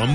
From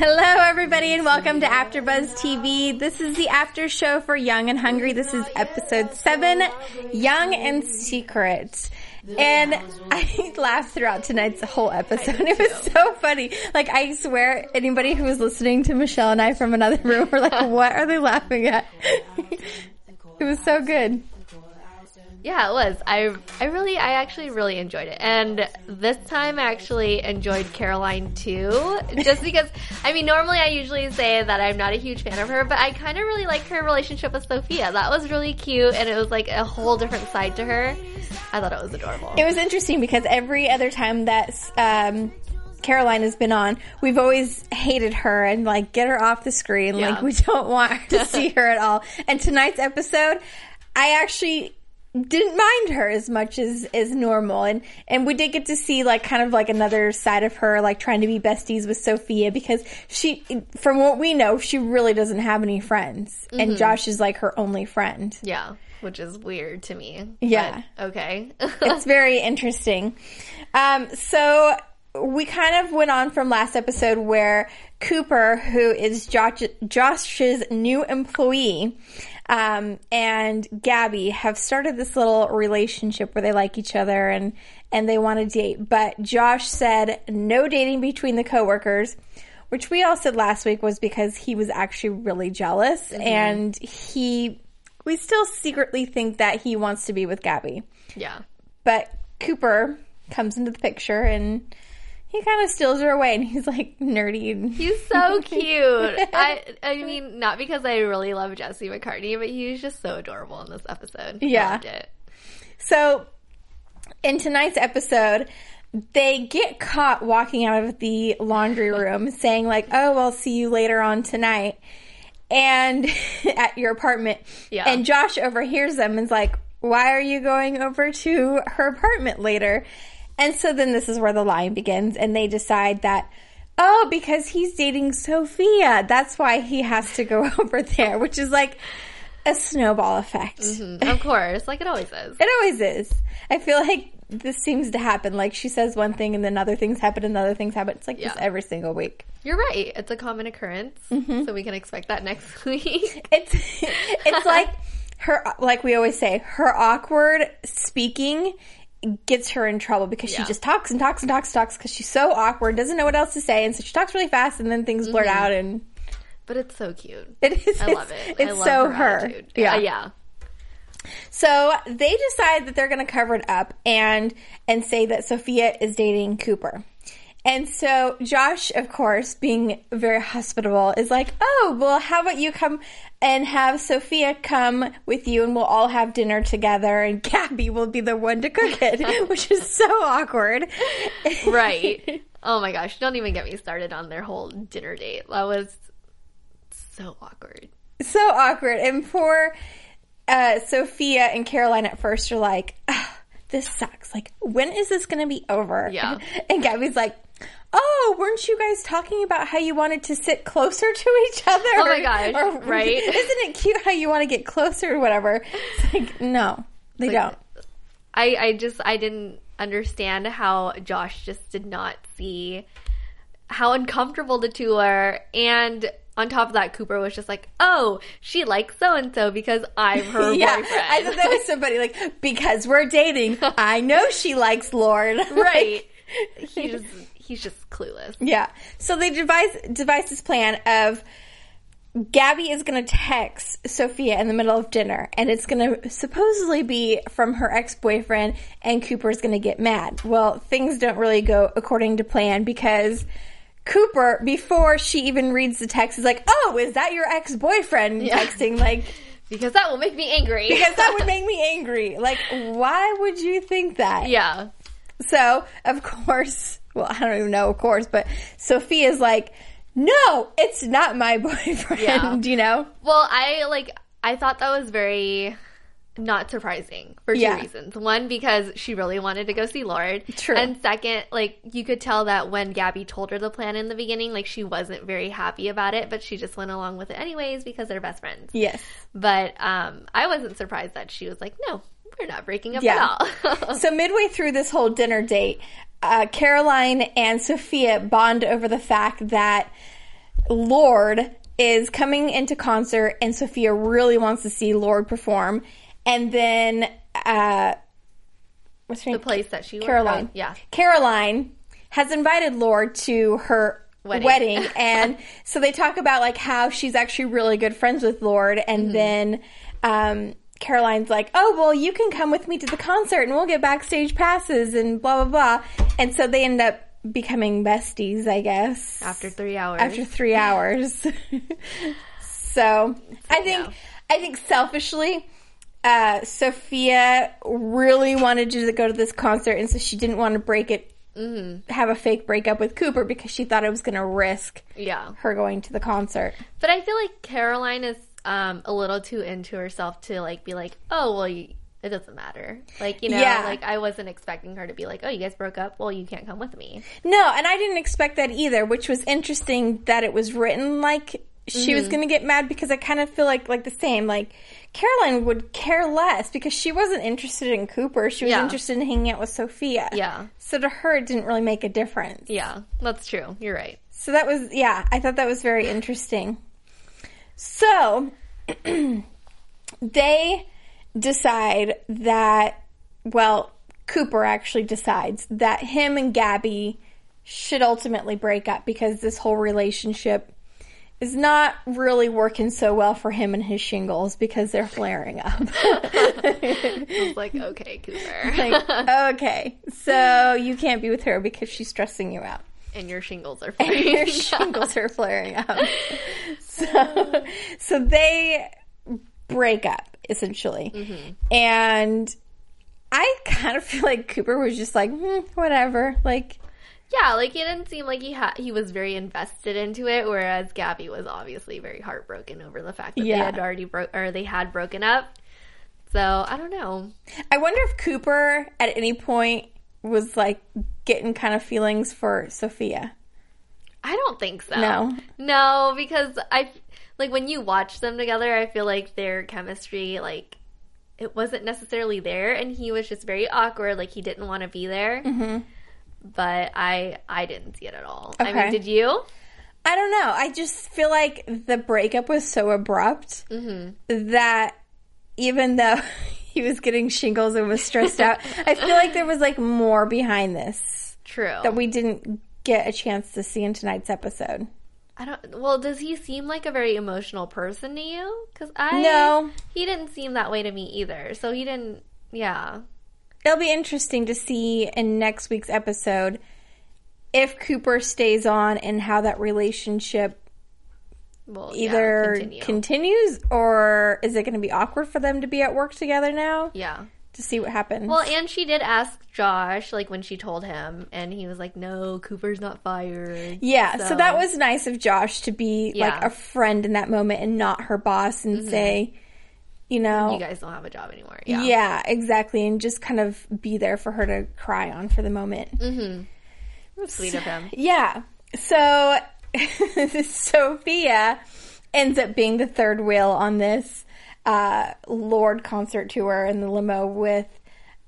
Hello, everybody, and welcome to AfterBuzz TV. This is the after show for Young and Hungry. This is episode 7, Young and Secret. And I laughed throughout tonight's whole episode. It was so funny. Like, I swear, anybody who was listening to Michelle and I from another room were like, what are they laughing at? It was so good. Yeah, it was. I actually really enjoyed it. And this time I actually enjoyed Caroline too, just because, I mean, normally I usually say that I'm not a huge fan of her, but I kind of really like her relationship with Sophia. That was really cute, and it was like a whole different side to her. I thought it was adorable. It was interesting because every other time that Caroline has been on, we've always hated her and, like, get her off the screen. Yeah. Like, we don't want her to see her at all. And tonight's episode, I actually didn't mind her as much as normal, and we did get to see, like, kind of like another side of her, like trying to be besties with Sophia, because she, from what we know, she really doesn't have any friends, mm-hmm. and Josh is like her only friend. Yeah, which is weird to me. Yeah, but okay. It's very interesting. So we kind of went on from last episode where Cooper, who is Josh's new employee, and Gabby have started this little relationship where they like each other and they want to date. But Josh said no dating between the coworkers, which we all said last week was because he was actually really jealous. Mm-hmm. And we still secretly think that he wants to be with Gabby. Yeah. But Cooper comes into the picture and he kind of steals her away, and he's, like, nerdy. He's so cute. I mean, not because I really love Jesse McCartney, but he was just so adorable in this episode. Yeah. I loved it. So, in tonight's episode, they get caught walking out of the laundry room saying, like, oh, I'll see you later on tonight and at your apartment. Yeah. And Josh overhears them and is like, why are you going over to her apartment later? And so then this is where the lying begins, and they decide that, oh, because he's dating Sophia, that's why he has to go over there, which is like a snowball effect. Mm-hmm. Of course. Like, it always is. It always is. I feel like this seems to happen. Like, she says one thing, and then other things happen, and other things happen. It's like this every single week. You're right. It's a common occurrence, mm-hmm. so we can expect that next week. It's like her, like we always say, her awkward speaking gets her in trouble because she just talks and talks and talks and talks because she's so awkward, doesn't know what else to say, and so she talks really fast, and then things blurt out. And but it's so cute. It is. I love it. It's so her. Yeah. Yeah. So they decide that they're going to cover it up and say that Sophia is dating Cooper. And so Josh, of course, being very hospitable, is like, oh, well, how about you come and have Sophia come with you, and we'll all have dinner together, and Gabby will be the one to cook it, which is so awkward. Right. Oh, my gosh. Don't even get me started on their whole dinner date. That was so awkward. So awkward. And poor Sophia and Caroline at first are like, oh, this sucks. Like, when is this going to be over? Yeah. And Gabby's like, oh, weren't you guys talking about how you wanted to sit closer to each other? Oh, my gosh, or, right? Isn't it cute how you want to get closer or whatever? It's like, no, they don't. I didn't understand how Josh just did not see how uncomfortable the two are. And on top of that, Cooper was just like, oh, she likes so-and-so because I'm her boyfriend. I thought that was somebody like, because we're dating, I know she likes Lorde. Right. Like, he's just clueless. Yeah. So they devise this plan of Gabby is going to text Sophia in the middle of dinner, and it's going to supposedly be from her ex-boyfriend, and Cooper's going to get mad. Well, things don't really go according to plan, because Cooper, before she even reads the text, is like, oh, is that your ex-boyfriend texting? Like, because that will make me angry. Because that would make me angry. Like, why would you think that? Yeah. So, of course, well, I don't even know, of course, but Sophia's like, no, it's not my boyfriend, you know? Well, I thought that was very not surprising for two reasons. One, because she really wanted to go see Lorde. True. And second, like, you could tell that when Gabby told her the plan in the beginning, like, she wasn't very happy about it, but she just went along with it anyways because they're best friends. Yes. But I wasn't surprised that she was like, no, we're not breaking up at all. So midway through this whole dinner date, Caroline and Sophia bond over the fact that Lorde is coming into concert and Sophia really wants to see Lorde perform. And then, what's her name? The place that she Caroline. Yeah. Caroline has invited Lorde to her wedding. And so they talk about, like, how she's actually really good friends with Lorde. And then, Caroline's like, oh, well, you can come with me to the concert and we'll get backstage passes and blah, blah, blah. And so they end up becoming besties, I guess. After 3 hours. After 3 hours. I think selfishly, Sophia really wanted to go to this concert, and so she didn't want to break it, have a fake breakup with Cooper, because she thought it was going to risk her going to the concert. But I feel like Caroline is a little too into herself to, like, be like, oh, well, it doesn't matter. Like, you know, like, I wasn't expecting her to be like, oh, you guys broke up? Well, you can't come with me. No, and I didn't expect that either, which was interesting that it was written like she was going to get mad, because I kind of feel like the same. Like, Caroline would care less because she wasn't interested in Cooper. She was interested in hanging out with Sophia. Yeah. So to her, it didn't really make a difference. Yeah, that's true. You're right. So that was, I thought that was very interesting. So, they decide that, well, Cooper actually decides that him and Gabby should ultimately break up because this whole relationship is not really working so well for him and his shingles because they're flaring up. I was like, okay, Cooper. Like, okay, so you can't be with her because she's stressing you out. And your shingles are flaring up. And your shingles are flaring up. So they break up, essentially. And I kind of feel like Cooper was just like, whatever. Like, yeah, like, it didn't seem like he was very invested into it, whereas Gabby was obviously very heartbroken over the fact that they had broken up. So, I don't know. I wonder if Cooper at any point was, like, getting kind of feelings for Sophia. I don't think so. No, because when you watch them together, I feel like their chemistry, like, it wasn't necessarily there, and he was just very awkward, like, he didn't want to be there. But I didn't see it at all. Okay. I mean, did you? I don't know. I just feel like the breakup was so abrupt that even though he was getting shingles and was stressed out, I feel like there was, like, more behind this. True. That we didn't get a chance to see in tonight's episode. Does he seem like a very emotional person to you? Because he didn't seem that way to me either. So he didn't, It'll be interesting to see in next week's episode if Cooper stays on and how that relationship either continues, or is it going to be awkward for them to be at work together now? Yeah. To see what happens. Well, and she did ask Josh, like, when she told him, and he was like, no, Cooper's not fired. Yeah, so that was nice of Josh to be, like, a friend in that moment and not her boss and say, you know, you guys don't have a job anymore. Yeah, exactly. And just kind of be there for her to cry on for the moment. Sweet of him. Yeah. So, Sophia ends up being the third wheel on this Lorde concert tour in the limo with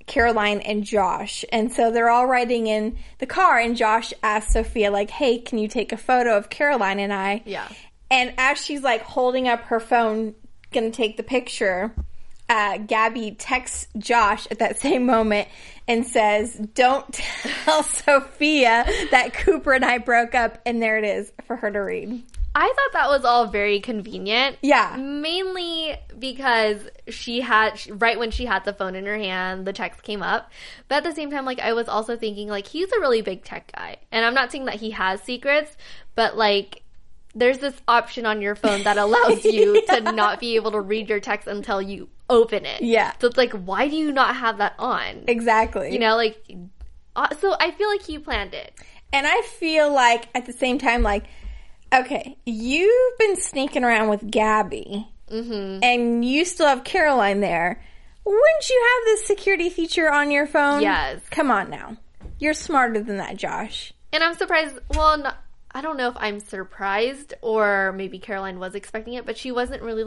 Caroline and Josh. And so they're all riding in the car, and Josh asks Sophia, like, hey, can you take a photo of Caroline and I? Yeah. And as she's, like, holding up her phone, gonna take the picture, Gabby texts Josh at that same moment and says, don't tell Sophia that Cooper and I broke up, and there it is for her to read. I thought that was all very convenient. Yeah. Mainly because right when she had the phone in her hand, the text came up. But at the same time, I was also thinking, he's a really big tech guy. And I'm not saying that he has secrets, but, there's this option on your phone that allows you yeah. to not be able to read your text until you open it. Yeah. So it's why do you not have that on? Exactly. So I feel like he planned it. And I feel at the same time, okay, you've been sneaking around with Gabby, mm-hmm. and you still have Caroline there. Wouldn't you have this security feature on your phone? Yes. Come on now. You're smarter than that, Josh. And I'm surprised. Well, no, I don't know if I'm surprised or maybe Caroline was expecting it, but she wasn't really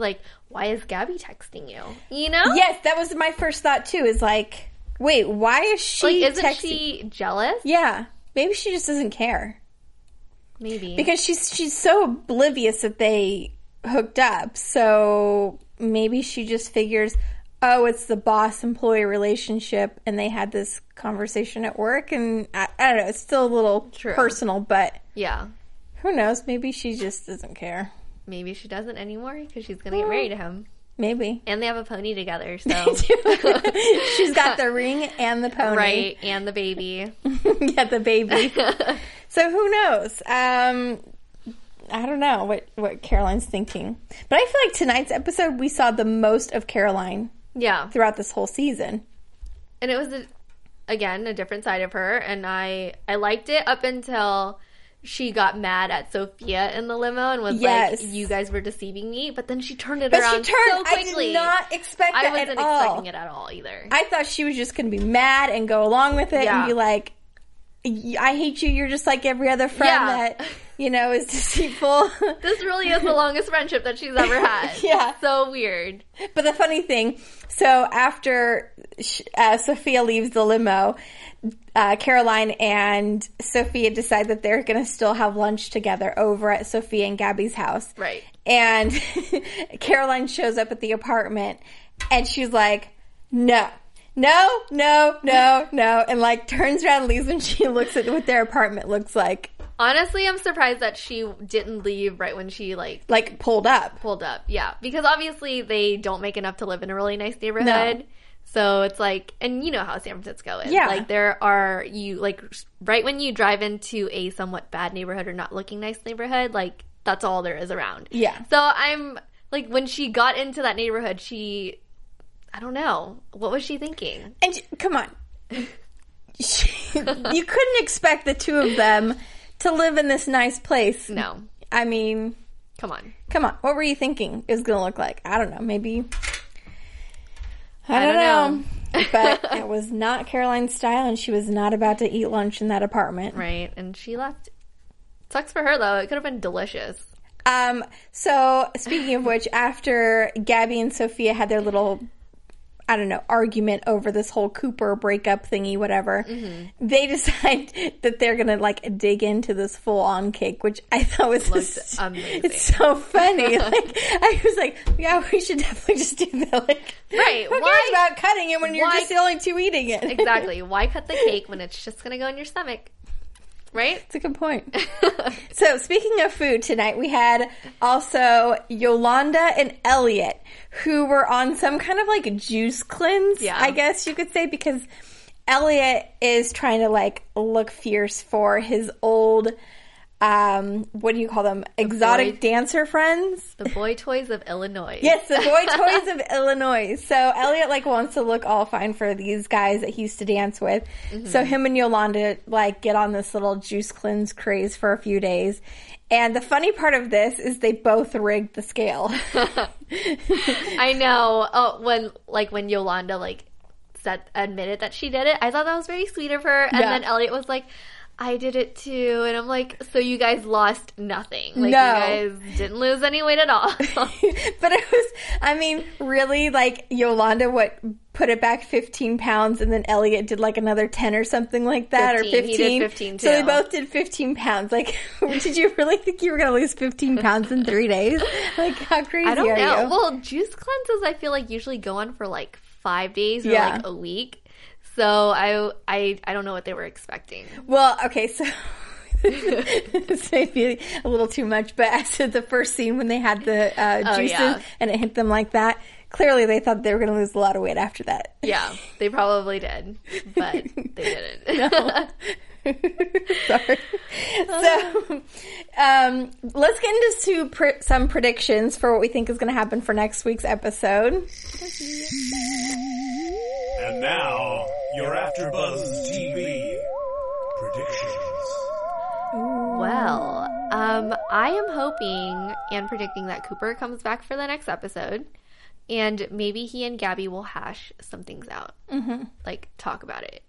why is Gabby texting you? You know? Yes, that was my first thought, too, is wait, why is she texting? Isn't she jealous? Yeah. Maybe she just doesn't care. Maybe. Because she's so oblivious that they hooked up. So maybe she just figures, oh, it's the boss-employee relationship, and they had this conversation at work. And I don't know. It's still a little True. Personal, but yeah, who knows? Maybe she just doesn't care. Maybe she doesn't anymore because she's going to get married to him. Maybe. And they have a pony together, so. She's got the ring and the pony. Right, and the baby. Yeah, the baby. So who knows? I don't know what Caroline's thinking. But I feel like tonight's episode, we saw the most of Caroline. Yeah. Throughout this whole season. And it was, again, a different side of her. And I liked it up until she got mad at Sophia in the limo and was yes. You guys were deceiving me. But then she turned it around so quickly. I did not expect that at all. I wasn't expecting it at all either. I thought she was just going to be mad and go along with it yeah. and be like, I hate you. You're just like every other friend yeah. that, is deceitful. This really is the longest friendship that she's ever had. Yeah. It's so weird. But the funny thing, so after Sophia leaves the limo, Caroline and Sophia decide that they're going to still have lunch together over at Sophia and Gabby's house. Right. And Caroline shows up at the apartment and she's like, no. And turns around and leaves when she looks at what their apartment looks like. Honestly, I'm surprised that she didn't leave right when she pulled up. Pulled up, yeah. Because obviously they don't make enough to live in a really nice neighborhood. No. So it's and you know how San Francisco is. Yeah. There are, right when you drive into a somewhat bad neighborhood or not looking nice neighborhood, that's all there is around. Yeah. So I'm, when she got into that neighborhood, she, I don't know. What was she thinking? And come on. You couldn't expect the two of them to live in this nice place. No. I mean. Come on. What were you thinking it was going to look like? I don't know. Maybe. I don't know. But it was not Caroline's style, and she was not about to eat lunch in that apartment. Right. And she left. Sucks for her, though. It could have been delicious. So speaking of which, after Gabby and Sophia had their little, I don't know, argument over this whole Cooper breakup thingy, whatever. Mm-hmm. They decide that they're going to, dig into this full-on cake, which I thought was amazing. It's so funny. I was yeah, we should definitely just do that. Right. Who cares about cutting it when you're just the only two eating it? Exactly. Why cut the cake when it's just going to go in your stomach? Right? It's a good point. So, speaking of food, tonight we had also Yolanda and Elliot, who were on some kind of, juice cleanse, yeah. I guess you could say, because Elliot is trying to, look fierce for his old, what do you call them? Exotic dancer friends? The boy toys of Illinois. Yes, the boy toys of Illinois. So, Elliot, wants to look all fine for these guys that he used to dance with. Mm-hmm. So, him and Yolanda, get on this little juice cleanse craze for a few days. And the funny part of this is they both rigged the scale. I know. Oh, when Yolanda, admitted that she did it, I thought that was very sweet of her. And yeah. then Elliot was like, I did it too. And I'm so you guys lost nothing. No. You guys didn't lose any weight at all. But it was, really, Yolanda put it back 15 pounds and then Elliot did, another 10 or something like that. 15. Or 15. He did 15 too. So they both did 15 pounds. Did you really think you were going to lose 15 pounds in 3 days? How crazy are you? I don't know. Well, juice cleanses, I feel usually go on for, 5 days or, yeah. A week. So I don't know what they were expecting. Well, okay, so It's maybe a little too much, but I said the first scene when they had the juices and it hit them like that, clearly they thought they were going to lose a lot of weight after that. Yeah, they probably did, but they didn't. No. Sorry. So let's get into some predictions for what we think is going to happen for next week's episode. And now, your AfterBuzz TV predictions. Well, I am hoping and predicting that Cooper comes back for the next episode. And maybe he and Gabby will hash some things out. Mm-hmm. Like, talk about it.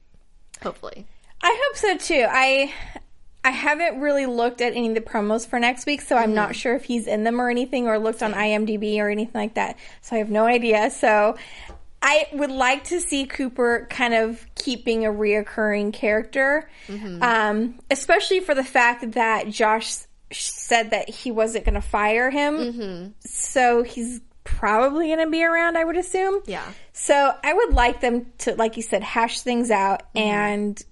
Hopefully. I hope so, too. I haven't really looked at any of the promos for next week, so I'm not sure if he's in them or anything, or looked on IMDb or anything like that. So I have no idea. So I would like to see Cooper kind of keeping a reoccurring character, especially for the fact that Josh said that he wasn't going to fire him. Mm-hmm. So he's probably going to be around, I would assume. Yeah. So I would like them to, like you said, hash things out and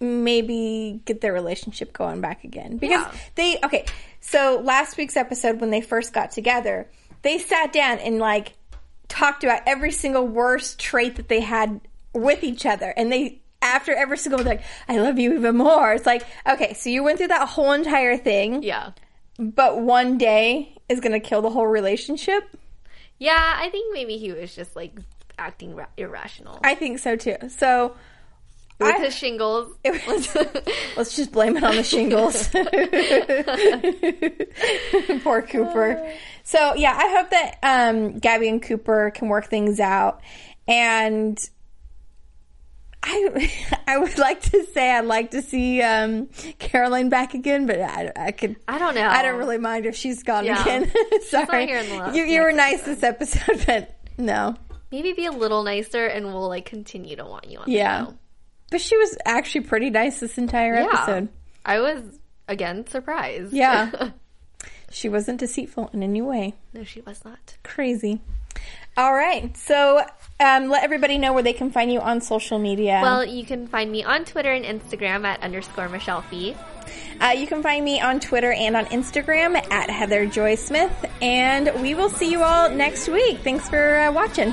maybe get their relationship going back again. Because they, okay, so last week's episode when they first got together, they sat down and like talked about every single worst trait that they had with each other. And they, after every single one, like, I love you even more. It's like, okay, so you went through that whole entire thing. Yeah. But one day is going to kill the whole relationship. Yeah, I think maybe he was just, like, acting irrational. I think so, too. So, with his shingles. It was, let's just blame it on the shingles. Poor Cooper. So, yeah, I hope that Gabby and Cooper can work things out. And I would like to say I'd like to see Caroline back again, but I don't know. I don't really mind if she's gone again. Sorry, you were nice this episode, but no. Maybe be a little nicer, and we'll like continue to want you on the show. But she was actually pretty nice this entire episode. I was again surprised. Yeah, she wasn't deceitful in any way. No, she was not. Crazy. All right, so let everybody know where they can find you on social media. Well, you can find me on Twitter and Instagram at _Michelle Fee. You can find me on Twitter and on Instagram at Heather Joy Smith. And we will see you all next week. Thanks for watching.